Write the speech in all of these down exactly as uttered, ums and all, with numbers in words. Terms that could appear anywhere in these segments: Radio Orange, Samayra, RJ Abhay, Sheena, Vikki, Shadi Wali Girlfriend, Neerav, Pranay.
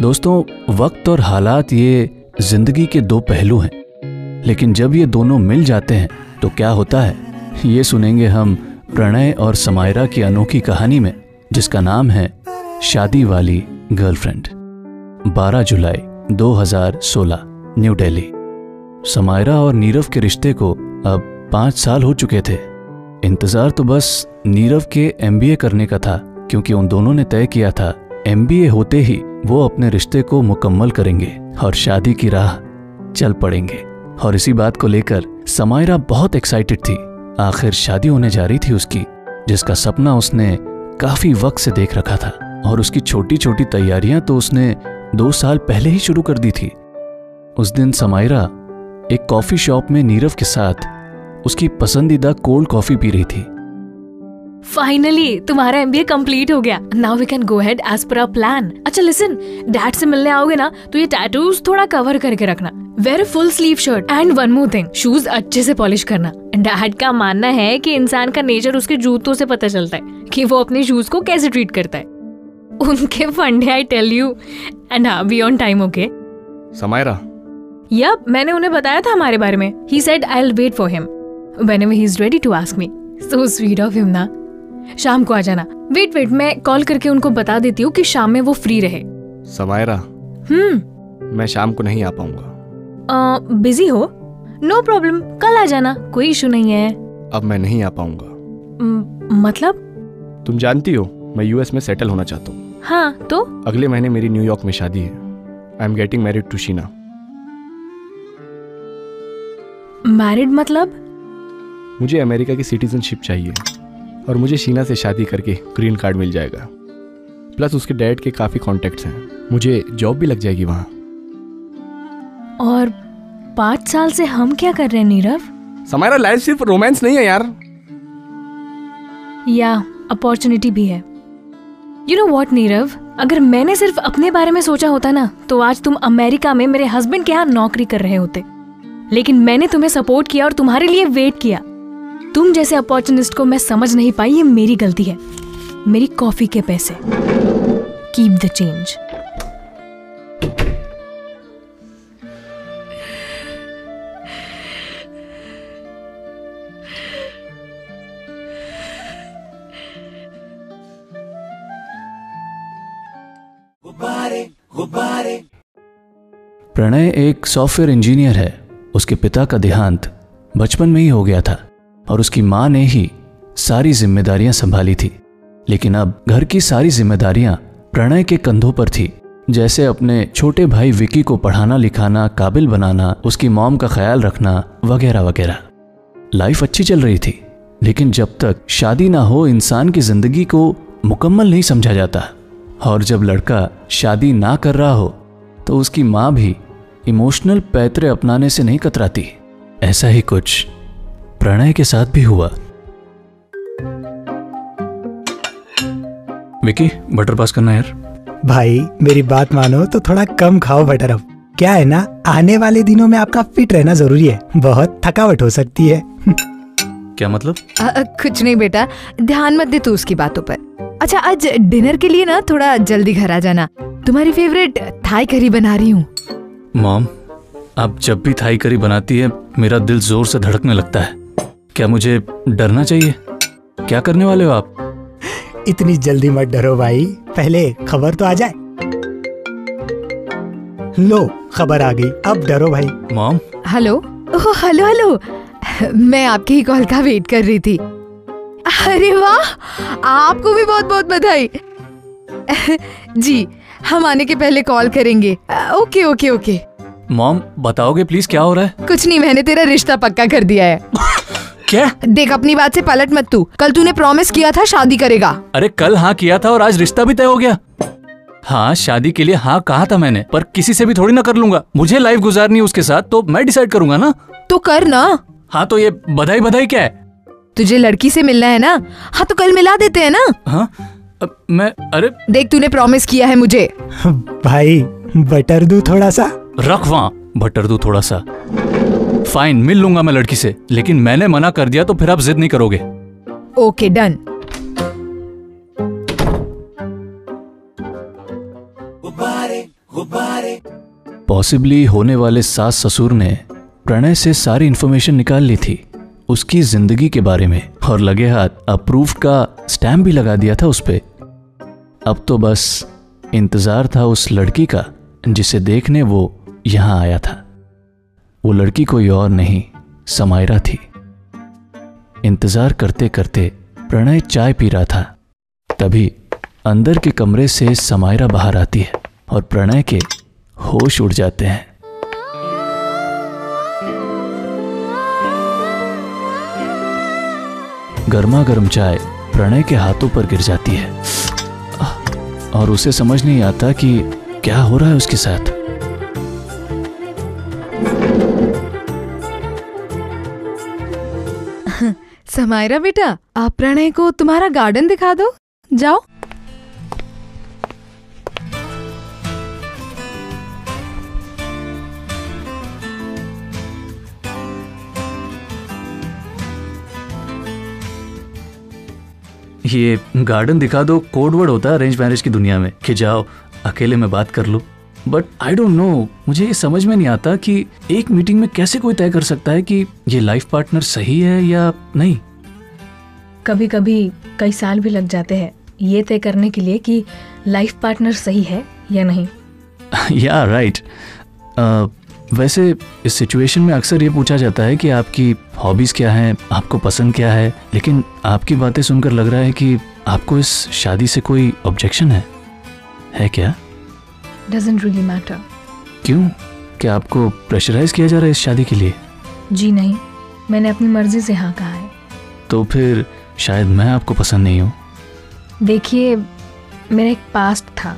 दोस्तों, वक्त और हालात ये जिंदगी के दो पहलू हैं, लेकिन जब ये दोनों मिल जाते हैं तो क्या होता है, ये सुनेंगे हम प्रणय और समायरा की अनोखी कहानी में, जिसका नाम है शादी वाली गर्लफ्रेंड। बारह जुलाई दो हज़ार सोलह, न्यू दिल्ली। समायरा और नीरव के रिश्ते को अब पाँच साल हो चुके थे। इंतज़ार तो बस नीरव के एमबीए करने का था, क्योंकि उन दोनों ने तय किया था एमबीए होते ही वो अपने रिश्ते को मुकम्मल करेंगे और शादी की राह चल पड़ेंगे। और इसी बात को लेकर समायरा बहुत एक्साइटेड थी। आखिर शादी होने जा रही थी उसकी, जिसका सपना उसने काफ़ी वक्त से देख रखा था, और उसकी छोटी छोटी तैयारियां तो उसने दो साल पहले ही शुरू कर दी थी। उस दिन समायरा एक कॉफ़ी शॉप में नीरव के साथ उसकी पसंदीदा कोल्ड कॉफी पी रही थी। फाइनली तुम्हारा एमबीए कंप्लीट हो गया, now we can go head as per our plan. अच्छा लिसन, डैड से मिलने आओगे ना तो ये टैटूज थोड़ा कवर करके रखना, wear full sleeve shirt, and one more thing, shoes अच्छे से पॉलिश करना। डैड का मानना है कि इंसान का नेचर उसके जूतों से पता चलता है कि वो अपने शूज को कैसे ट्रीट करता है। उनके फंडे, आई टेल यू। एंड हाँ, be on time, okay Samaira? Yup, मैंने उन्हें बताया था हमारे बारे में। He said I will wait for him whenever he is ready to ask me. So sweet of him ना। शाम को आ जाना। वेट वेट, मैं कॉल करके उनको बता देती हूँ कि शाम में वो फ्री रहे। समायरा। हम्म। मैं शाम को नहीं आ पाऊंगा। uh, बिजी हो? नो प्रॉब्लम, कल आ जाना, कोई इशू नहीं है। अब मैं नहीं आ पाऊंगा। uh, मतलब? तुम जानती हो मैं यूएस में सेटल होना चाहता हूँ। हाँ तो? अगले महीने मेरी न्यूयॉर्क में शादी है। I am getting married to Sheena. Married मतलब? मुझे अमेरिका की सिटीजनशिप चाहिए और मुझे शीना से शादी करके ग्रीन कार्ड मिल जाएगा। प्लस उसके डैड के काफ़ी कॉन्टेक्ट्स हैं, मुझे जॉब भी लग जाएगी वहाँ। और पाँच साल से हम क्या कर रहे हैं नीरव? समायरा, लाइफ सिर्फ रोमांस नहीं है यार, या अपॉर्चुनिटी भी है। यू नो व्हाट नीरव, अगर मैंने सिर्फ अपने बारे में सोचा होता ना तो आज तुम अमेरिका में मेरे हस्बैंड के यहाँ नौकरी कर रहे होते। लेकिन मैंने तुम्हें सपोर्ट किया और तुम्हारे लिए वेट किया। तुम जैसे अपॉर्चुनिस्ट को मैं समझ नहीं पाई, ये मेरी गलती है। मेरी कॉफी के पैसे, कीप द चेंज। गुब्बारे, गुब्बारे। प्रणय एक सॉफ्टवेयर इंजीनियर है। उसके पिता का देहांत बचपन में ही हो गया था और उसकी माँ ने ही सारी जिम्मेदारियां संभाली थी। लेकिन अब घर की सारी जिम्मेदारियां प्रणय के कंधों पर थी, जैसे अपने छोटे भाई विक्की को पढ़ाना लिखाना, काबिल बनाना, उसकी मॉम का ख्याल रखना, वगैरह वगैरह। लाइफ अच्छी चल रही थी, लेकिन जब तक शादी ना हो इंसान की जिंदगी को मुकम्मल नहीं समझा जाता। और जब लड़का शादी ना कर रहा हो तो उसकी माँ भी इमोशनल पैतरे अपनाने से नहीं कतराती। ऐसा ही कुछ प्रणय के साथ भी हुआ। विक्की, बटर पास करना यार। भाई मेरी बात मानो तो थोड़ा कम खाओ बटर। अब क्या है ना, आने वाले दिनों में आपका फिट रहना जरूरी है, बहुत थकावट हो सकती है। क्या मतलब? आ, आ, कुछ नहीं बेटा, ध्यान मत दे तू उसकी बातों पर। अच्छा, आज डिनर के लिए ना थोड़ा जल्दी घर आ जाना, तुम्हारी फेवरेट थाई करी बना रही हूँ। मॉम, आप जब भी थाई करी बनाती है मेरा दिल जोर से धड़कने लगता है। क्या मुझे डरना चाहिए? क्या करने वाले हो आप? इतनी जल्दी मत डरो भाई, पहले खबर तो आ जाए। लो, खबर आ गई, अब डरो भाई। Mom. Hello. Oh hello hello, मैं आपके ही कॉल का वेट कर रही थी। अरे वाह, आपको भी बहुत बहुत बधाई। जी, हम आने के पहले कॉल करेंगे। Okay okay okay. मॉम, बताओगे प्लीज क्या हो रहा है? कुछ नहीं, मैंने तेरा रिश्ता पक्का कर दिया है। क्या? देख, अपनी बात से पलट मत तू। कल तूने प्रॉमिस किया था शादी करेगा। अरे कल हाँ किया था और आज रिश्ता भी तय हो गया। हाँ, शादी के लिए हाँ कहा था मैंने, पर किसी से भी थोड़ी ना कर लूंगा। मुझे लाइफ गुजारनी है उसके साथ, तो मैं डिसाइड करूंगा ना। तो कर ना। हाँ तो ये बधाई बधाई क्या है? तुझे लड़की से मिलना है ना? हाँ तो कल मिला देते है ना। हाँ मैं, अरे देख, तूने प्रॉमिस किया है मुझे। भाई बटर दू थोड़ा सा। रख वहाँ, बटर दू थोड़ा सा। फाइन, मिल लूंगा मैं लड़की से, लेकिन मैंने मना कर दिया तो फिर आप जिद नहीं करोगे। Okay done. गुब्बारे, गुब्बारे। पॉसिबली होने वाले सास ससुर ने प्रणय से सारी इन्फॉर्मेशन निकाल ली थी उसकी जिंदगी के बारे में और लगे हाथ अप्रूव्ड का स्टैम्प भी लगा दिया था उस पे। अब तो बस इंतजार था उस लड़की का जिसे देखने वो यहां आया था। वो लड़की कोई और नहीं समायरा थी। इंतजार करते करते प्रणय चाय पी रहा था तभी अंदर के कमरे से समायरा बाहर आती है और प्रणय के होश उड़ जाते हैं। गर्मा गर्म चाय प्रणय के हाथों पर गिर जाती है और उसे समझ नहीं आता कि क्या हो रहा है उसके साथ। समायरा बेटा, आप प्रणय को तुम्हारा गार्डन दिखा दो। जाओ। ये गार्डन दिखा दो कोड वर्ड होता है अरेंज मैरिज की दुनिया में कि जाओ अकेले में बात कर लो। बट आई डोंट नो, मुझे ये समझ में नहीं आता कि एक मीटिंग में कैसे कोई तय कर सकता है कि ये लाइफ पार्टनर सही है या नहीं। कभी कभी कई साल भी लग जाते हैं ये तय करने के लिए कि लाइफ पार्टनर सही है या नहीं। या राइट right. uh, वैसे इस सिचुएशन में अक्सर ये पूछा जाता है कि आपकी हॉबीज क्या हैं, आपको पसंद क्या है, लेकिन आपकी बातें सुनकर लग रहा है कि आपको इस शादी से कोई ऑब्जेक्शन है है क्या? Doesn't really matter. क्यों? क्या आपको प्रेशराइज किया जा रहा है इस शादी के लिए? जी नहीं, मैंने अपनी मर्जी से हाँ कहा है। तो फिर शायद मैं आपको पसंद नहीं हूँ। देखिए, मेरा एक पास्ट था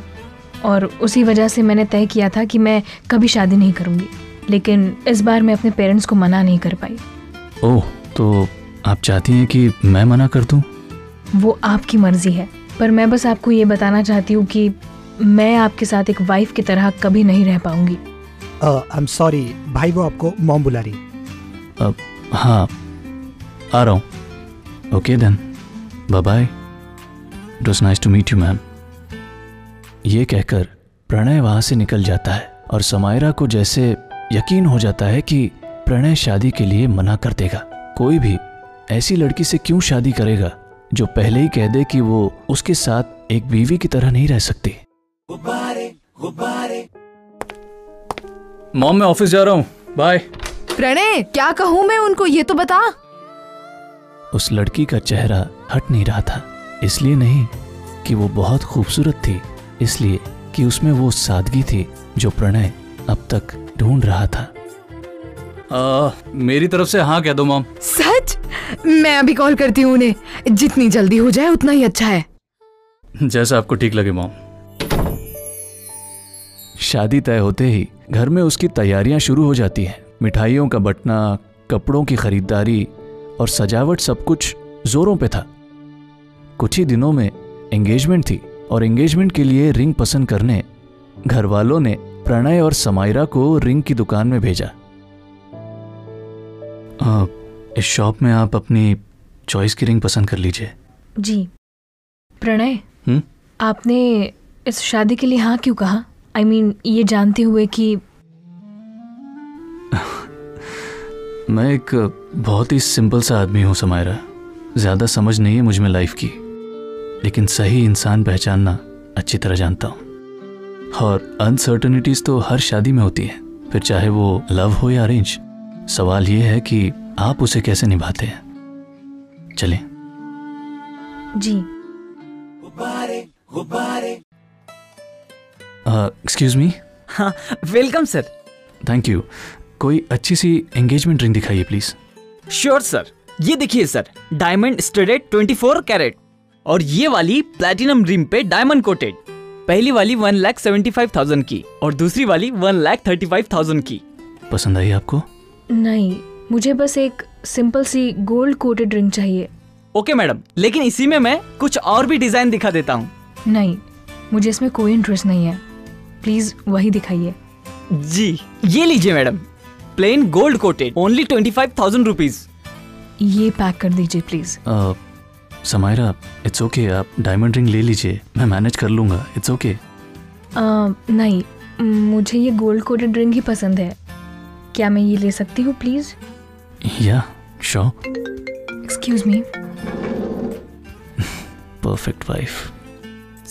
और उसी वजह से मैंने तय किया था कि मैं कभी शादी नहीं करूँगी, लेकिन इस बार मैं अपने पेरेंट्स को मना नहीं कर पाई। ओह, तो आप चाहती हैं कि मैं मना कर दूँ? वो आपकी मर्जी है, पर मैं बस आपको ये बताना चाहती हूँ कि मैं आपके साथ एक वाइफ की तरह कभी नहीं रह पाऊंगी। आई एम सॉरी भाई, वो आपको मॉम बुला रही। uh, हाँ आ रहा हूँ। Okay then, bye bye, it was nice to meet you ma'am. ये कहकर प्रणय वहाँ से निकल जाता है और समायरा को जैसे यकीन हो जाता है कि प्रणय शादी के लिए मना कर देगा। कोई भी ऐसी लड़की से क्यों शादी करेगा जो पहले ही कह दे कि वो उसके साथ एक बीवी की तरह नहीं रह सकती। गुब्बारे, गुब्बारे। मॉम, मैं ऑफिस जा रहा हूँ, बाय। प्रणय, क्या कहूँ मैं उनको, ये तो बता। उस लड़की का चेहरा हट नहीं रहा था, इसलिए नहीं कि वो बहुत खूबसूरत थी, इसलिए कि उसमें वो सादगी थी जो प्रणय अब तक ढूंढ रहा था। आ, मेरी तरफ से हाँ कह दो मॉम। सच? मैं अभी कॉल करती हूँ उन्हें, जितनी जल्दी हो जाए उतना ही अच्छा है। जैसा आपको ठीक लगे मॉम। शादी तय होते ही घर में उसकी तैयारियां शुरू हो जाती हैं। मिठाइयों का बंटना, कपड़ों की खरीदारी और सजावट, सब कुछ जोरों पे था। कुछ ही दिनों में एंगेजमेंट थी और एंगेजमेंट के लिए रिंग पसंद करने घर वालों ने प्रणय और समायरा को रिंग की दुकान में भेजा। आ, इस शॉप में आप अपनी चॉइस की रिंग पसंद कर लीजिए। जी। प्रणय, हुँ? आपने इस शादी के लिए हाँ क्यों कहा? आई मीन, ये जानते हुए कि मैं एक बहुत ही सिंपल सा आदमी हूँ समायरा, ज़्यादा समझ नहीं है मुझ में लाइफ की, लेकिन सही इंसान पहचानना अच्छी तरह जानता हूँ। और अनसर्टनिटीज़ तो हर शादी में होती है, फिर चाहे वो लव हो या अरेंज। सवाल ये है कि आप उसे कैसे निभाते हैं। चलें। जी। गुब्बारे, गुब्बारे। Excuse me. हाँ, वेलकम सर। Thank you. कोई अच्छी सी एंगेजमेंट रिंग दिखाइए प्लीज। श्योर सर, ये देखिए सर, डायमंड स्टडेड चौबीस कैरेट और ये वाली प्लैटिनम रिंग पे डायमंड कोटेड। पहली वाली one lakh seventy five thousand की और दूसरी वाली one lakh thirty five thousand की। पसंद आई आपको? नहीं, मुझे बस एक सिंपल सी गोल्ड कोटेड रिंग चाहिए। ओके मैडम, लेकिन इसी में मैं कुछ और भी डिजाइन दिखा देता हूँ। नहीं, मुझे इसमें कोई इंटरेस्ट नहीं है, प्लीज वही दिखाइए। जी, ये लीजिए madam, plain gold coated, only पच्चीस हज़ार रुपीस। ये पैक कर दीजिए प्लीज। समायरा, इट्स ओके, आप डायमंड रिंग ले लीजिए, मैं मैनेज कर लूंगा, इट्स ओके। नहीं, मुझे ये गोल्ड कोटेड रिंग ही पसंद है, क्या मैं ये ले सकती हूँ प्लीज? या sure. Excuse me. Perfect wife.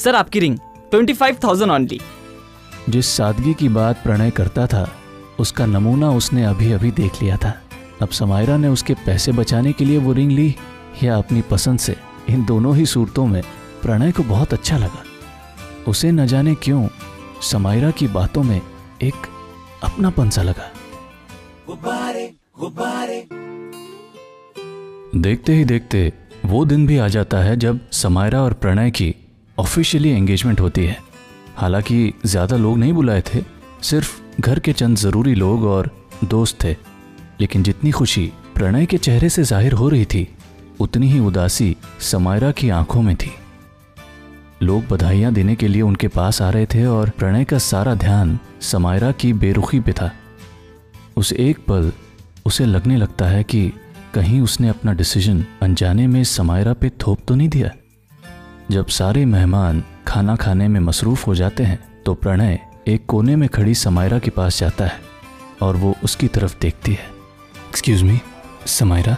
Sir आपकी रिंग पच्चीस हज़ार ओनली। जिस सादगी की बात प्रणय करता था उसका नमूना उसने अभी अभी देख लिया था। अब समायरा ने उसके पैसे बचाने के लिए वो रिंग ली या अपनी पसंद से, इन दोनों ही सूरतों में प्रणय को बहुत अच्छा लगा। उसे न जाने क्यों समायरा की बातों में एक अपनापन सा लगा। गुबारे, गुबारे। देखते ही देखते वो दिन भी आ जाता है जब समायरा और प्रणय की ऑफिशियली एंगेजमेंट होती है। हालांकि ज्यादा लोग नहीं बुलाए थे, सिर्फ घर के चंद जरूरी लोग और दोस्त थे। लेकिन जितनी खुशी प्रणय के चेहरे से जाहिर हो रही थी उतनी ही उदासी समायरा की आंखों में थी। लोग बधाइयां देने के लिए उनके पास आ रहे थे और प्रणय का सारा ध्यान समायरा की बेरुखी पे था। उस एक पल उसे लगने लगता है कि कहीं उसने अपना डिसीजन अनजाने में समायरा पे थोप तो नहीं दिया। जब सारे मेहमान खाना खाने में मसरूफ हो जाते हैं तो प्रणय एक कोने में खड़ी समायरा के पास जाता है और वो उसकी तरफ देखती है। Excuse me Samaira.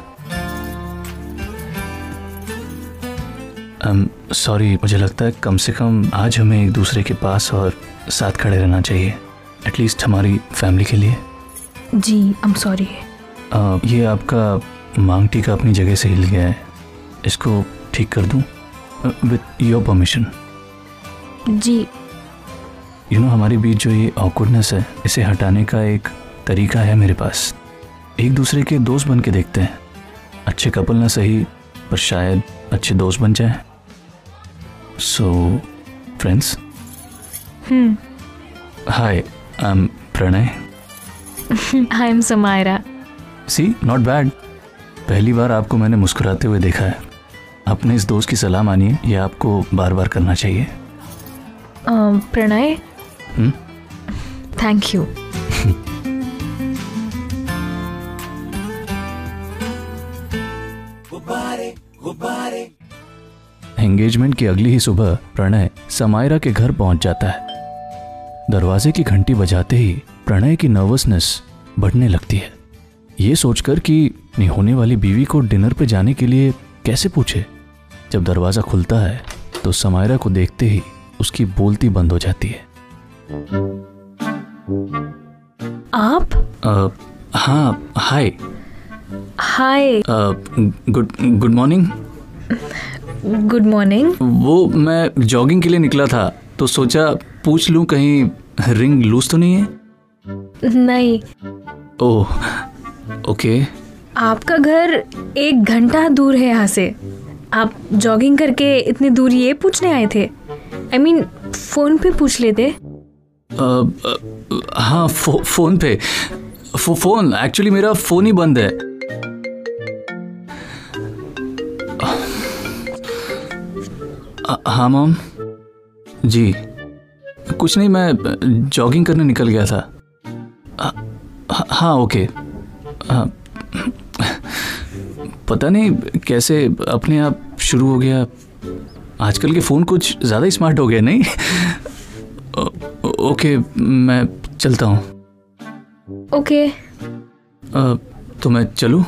सॉरी, मुझे लगता है कम से कम आज हमें एक दूसरे के पास और साथ खड़े रहना चाहिए, एटलीस्ट हमारी फैमिली के लिए। जी आई एम सॉरी। ये आपका मांग टीका अपनी जगह से हिल गया है, इसको ठीक कर दूँ विथ योर परमिशन? जी। यू नो हमारे बीच जो ये ऑकवर्डनेस है इसे हटाने का एक तरीका है मेरे पास। एक दूसरे के दोस्त बन के देखते हैं, अच्छे कपल ना सही पर शायद अच्छे दोस्त बन जाएं। So friends. Hmm. Hi I am Pranay. I am Samaira. See not bad. पहली बार आपको मैंने मुस्कुराते हुए देखा है। अपने इस दोस्त की सलाह मानिए, यह आपको बार बार करना चाहिए। uh, Pranay thank you. Engagement की अगली ही सुबह प्रणय समायरा के घर पहुंच जाता है। दरवाजे की घंटी बजाते ही प्रणय की नर्वसनेस बढ़ने लगती है, ये सोचकर कि नहीं होने वाली बीवी को डिनर पे जाने के लिए कैसे पूछे। जब दरवाजा खुलता है तो समायरा को देखते ही उसकी बोलती बंद हो जाती है। आप? आ, हाँ hi. Hi. Good good morning. Good morning. वो मैं जॉगिंग के लिए निकला था तो सोचा पूछ लूं कहीं रिंग लूज तो नहीं है। नहीं। Oh okay. आपका घर एक घंटा दूर है यहाँ से, आप जॉगिंग करके इतनी दूर ये पूछने आए थे? आई मीन फोन पे पूछ लेते। हाँ फो, फोन पे फो, फोन एक्चुअली मेरा फोन ही बंद है। हाँ मॉम। जी कुछ नहीं, मैं जॉगिंग करने निकल गया था। हाँ हाँ ओके। आ, पता नहीं कैसे अपने आप शुरू हो गया। आजकल के फ़ोन कुछ ज़्यादा स्मार्ट हो गए नहीं? ओ, ओके मैं चलता हूँ। ओके। आ, तो मैं चलूँ?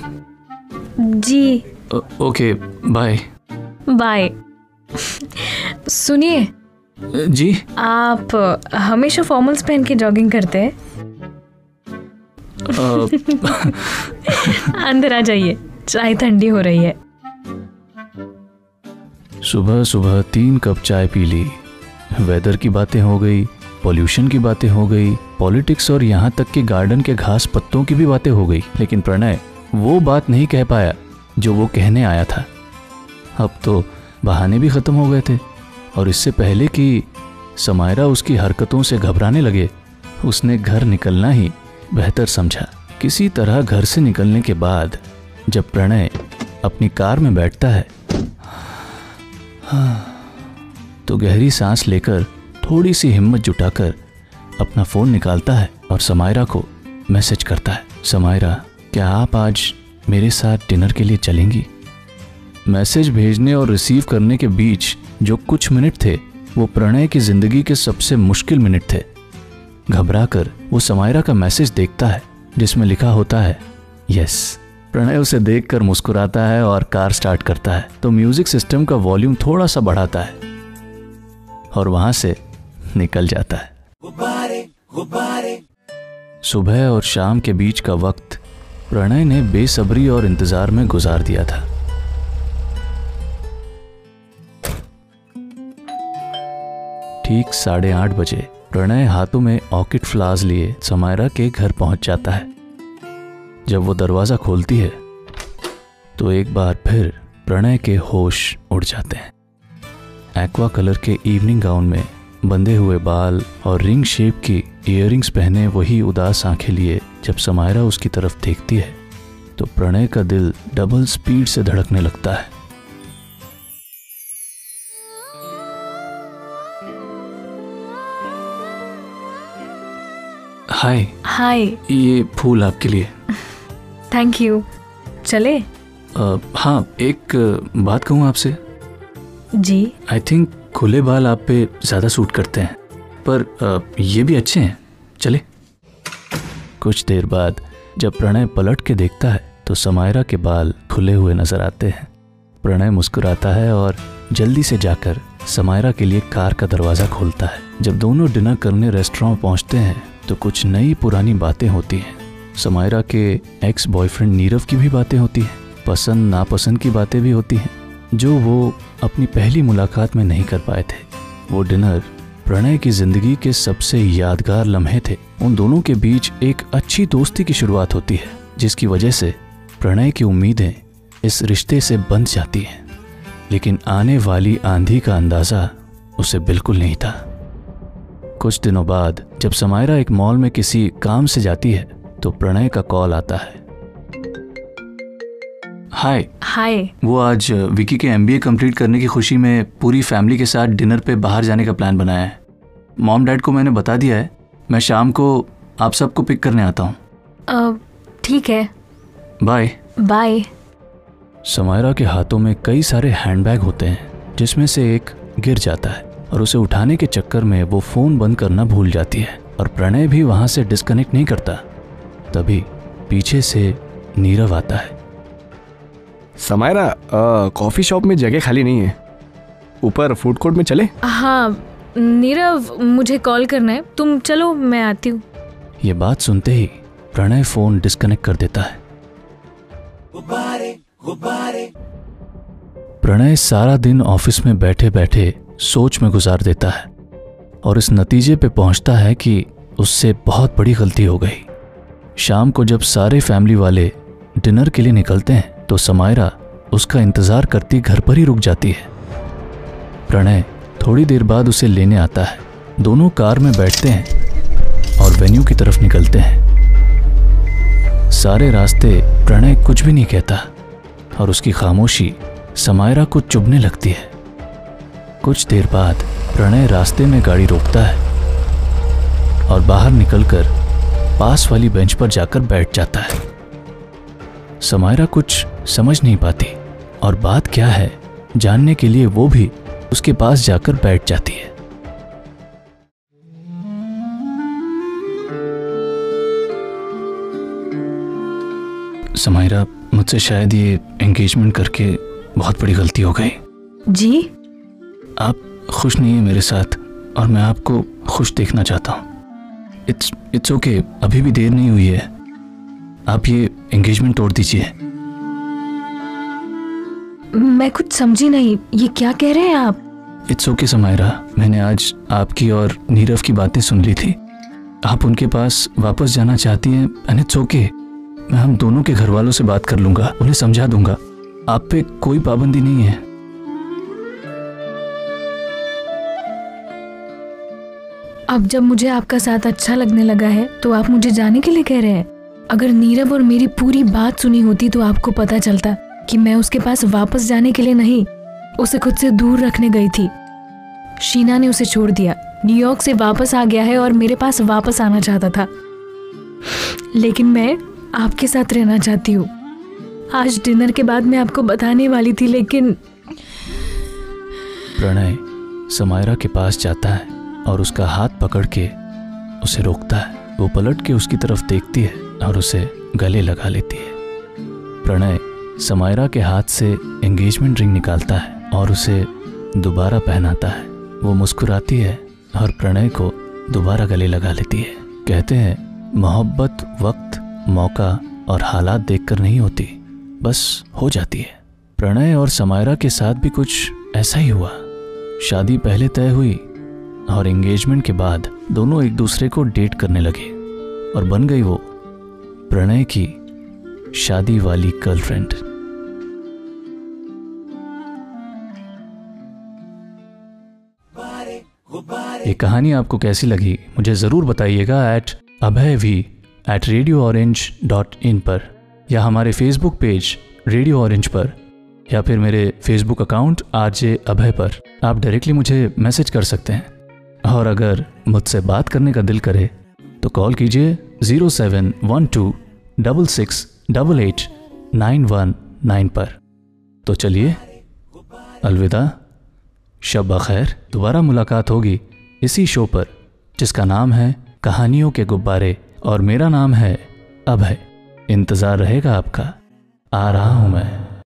जी। Oh, okay bye. बाय। सुनिए। जी। आप हमेशा फॉर्मल्स पहन के जॉगिंग करते हैं? अंदर आ जाइए, चाय ठंडी हो रही है। सुबह सुबह तीन कप चाय पी ली। वेदर की बातें हो गई, पॉल्यूशन की बातें हो गई, पॉलिटिक्स और यहाँ तक कि गार्डन के घास पत्तों की भी बातें हो गई। लेकिन प्रणय वो बात नहीं कह पाया जो वो कहने आया था। अब तो बहाने भी खत्म हो गए थे और इससे पहले कि समायरा उसकी हरकतों से घबराने लगे उसने घर निकलना ही बेहतर समझा। किसी तरह घर से निकलने के बाद जब प्रणय अपनी कार में बैठता है तो गहरी सांस लेकर थोड़ी सी हिम्मत जुटाकर अपना फ़ोन निकालता है और समायरा को मैसेज करता है। समायरा क्या आप आज मेरे साथ डिनर के लिए चलेंगी? मैसेज भेजने और रिसीव करने के बीच जो कुछ मिनट थे वो प्रणय की ज़िंदगी के सबसे मुश्किल मिनट थे। घबराकर वो समायरा का मैसेज देखता है जिसमें लिखा होता है यस। प्रणय उसे देखकर मुस्कुराता है और कार स्टार्ट करता है तो म्यूजिक सिस्टम का वॉल्यूम थोड़ा सा बढ़ाता है और वहां से निकल जाता है। गुबारे, गुबारे। सुबह और शाम के बीच का वक्त प्रणय ने बेसब्री और इंतजार में गुजार दिया था। ठीक साढ़े आठ बजे प्रणय हाथों में ऑर्किड फ्लावर्स लिए समायरा के घर पहुंच जाता है। जब वो दरवाजा खोलती है तो एक बार फिर प्रणय के होश उड़ जाते हैं। एक्वा कलर के इवनिंग गाउन में बंधे हुए बाल और रिंग शेप की इयररिंग्स पहने वही उदास आंखें लिए जब समायरा उसकी तरफ देखती है तो प्रणय का दिल डबल स्पीड से धड़कने लगता है। हाय हाय, ये फूल आपके लिए। Thank you. चले? uh, हाँ, एक बात कहूँ आपसे। जी। आई थिंक खुले बाल आप पे ज्यादा सूट करते हैं, पर uh, ये भी अच्छे हैं। चले? कुछ देर बाद जब प्रणय पलट के देखता है तो समायरा के बाल खुले हुए नजर आते हैं। प्रणय मुस्कुराता है और जल्दी से जाकर समायरा के लिए कार का दरवाजा खोलता है। जब दोनों डिनर करने रेस्टोरेंट पहुंचते हैं तो कुछ नई पुरानी बातें होती हैं। समायरा के एक्स बॉयफ्रेंड नीरव की भी बातें होती हैं, पसंद नापसंद की बातें भी होती हैं जो वो अपनी पहली मुलाकात में नहीं कर पाए थे। वो डिनर प्रणय की जिंदगी के सबसे यादगार लम्हे थे। उन दोनों के बीच एक अच्छी दोस्ती की शुरुआत होती है जिसकी वजह से प्रणय की उम्मीदें इस रिश्ते से बंध जाती हैं, लेकिन आने वाली आंधी का अंदाजा उसे बिल्कुल नहीं था। कुछ दिनों बाद जब समायरा एक मॉल में किसी काम से जाती है तो प्रणय का कॉल आता है। हाय हाय, वो आज विकी के एमबीए कंप्लीट करने की खुशी में पूरी फैमिली के साथ डिनर पे बाहर जाने का प्लान बनाया है। मॉम डैड को मैंने बता दिया है। मैं शाम को आप सबको पिक करने आता हूँ। ठीक है, बाय बाय। समायरा के हाथों में कई सारे हैंडबैग होते हैं जिसमें से एक गिर जाता है और उसे उठाने के चक्कर में वो फोन बंद करना भूल जाती है और प्रणय भी वहां से डिस्कनेक्ट नहीं करता। तभी पीछे से नीरव आता है। समायरा, कॉफी शॉप में जगह खाली नहीं है, ऊपर फूड कोर्ट में चले? हाँ नीरव, मुझे कॉल करना है, तुम चलो मैं आती हूँ। ये बात सुनते ही प्रणय फोन डिस्कनेक्ट कर देता है। गुबारे, गुबारे। प्रणय सारा दिन ऑफिस में बैठे बैठे सोच में गुजार देता है और इस नतीजे पे पहुंचता है कि उससे बहुत बड़ी गलती हो गई। शाम को जब सारे फैमिली वाले डिनर के लिए निकलते हैं तो समायरा उसका इंतजार करती घर पर ही रुक जाती है। प्रणय थोड़ी देर बाद उसे लेने आता है। दोनों कार में बैठते हैं और वेन्यू की तरफ निकलते हैं। सारे रास्ते प्रणय कुछ भी नहीं कहता और उसकी खामोशी समायरा को चुभने लगती है। कुछ देर बाद प्रणय रास्ते में गाड़ी रोकता है और बाहर निकलकर पास वाली बेंच पर जाकर बैठ जाता है। समायरा कुछ समझ नहीं पाती और बात क्या है जानने के लिए वो भी उसके पास जाकर बैठ जाती है। समायरा, मुझसे शायद ये एंगेजमेंट करके बहुत बड़ी गलती हो गई। जी? आप खुश नहीं है मेरे साथ और मैं आपको खुश देखना चाहता हूँ। इट्स इट्स ओके, अभी भी देर नहीं हुई है। आप ये एंगेजमेंट तोड़ दीजिए। मैं कुछ समझी नहीं, ये क्या कह रहे हैं आप? इट्स ओके समायरा, मैंने आज आपकी और नीरव की बातें सुन ली थी। आप उनके पास वापस जाना चाहती हैं एंड इट्स ओके। मैं हम दोनों के घर वालों से बात कर लूँगा, उन्हें समझा दूँगा। आप पे कोई पाबंदी नहीं है। अब जब मुझे आपका साथ अच्छा लगने लगा है तो आप मुझे जाने के लिए कह रहे हैं। अगर नीरव और मेरी पूरी बात सुनी होती तो आपको पता चलता कि मैं उसके पास वापस जाने के लिए नहीं, उसे खुद से दूर रखने गई थी। शीना ने उसे छोड़ दिया, न्यूयॉर्क से वापस आ गया है और मेरे पास वापस आना चाहता था, लेकिन मैं आपके साथ रहना चाहती हूँ। आज डिनर के बाद मैं आपको बताने वाली थी, लेकिन। प्रणय समायरा के पास जाता है और उसका हाथ पकड़ के उसे रोकता है। वो पलट के उसकी तरफ देखती है और उसे गले लगा लेती है। प्रणय समायरा के हाथ से एंगेजमेंट रिंग निकालता है और उसे दोबारा पहनाता है। वो मुस्कुराती है और प्रणय को दोबारा गले लगा लेती है। कहते हैं मोहब्बत वक्त, मौका और हालात देखकर नहीं होती, बस हो जाती है। प्रणय और समायरा के साथ भी कुछ ऐसा ही हुआ। शादी पहले तय हुई और एंगेजमेंट के बाद दोनों एक दूसरे को डेट करने लगे और बन गई वो प्रणय की शादी वाली गर्लफ्रेंड। ये कहानी आपको कैसी लगी मुझे ज़रूर बताइएगा at Abhay V at radio orange dot in पर, या हमारे फेसबुक पेज रेडियो ऑरेंज पर, या फिर मेरे फेसबुक अकाउंट आरजे अभय पर। आप डायरेक्टली मुझे मैसेज कर सकते हैं। और अगर मुझसे बात करने का दिल करे तो कॉल कीजिए zero seven one two double six double eight nine one nine पर। तो चलिए अलविदा, शब बखैर। दोबारा मुलाकात होगी इसी शो पर जिसका नाम है कहानियों के गुब्बारे, और मेरा नाम है अभय। इंतज़ार रहेगा आपका, आ रहा हूँ मैं।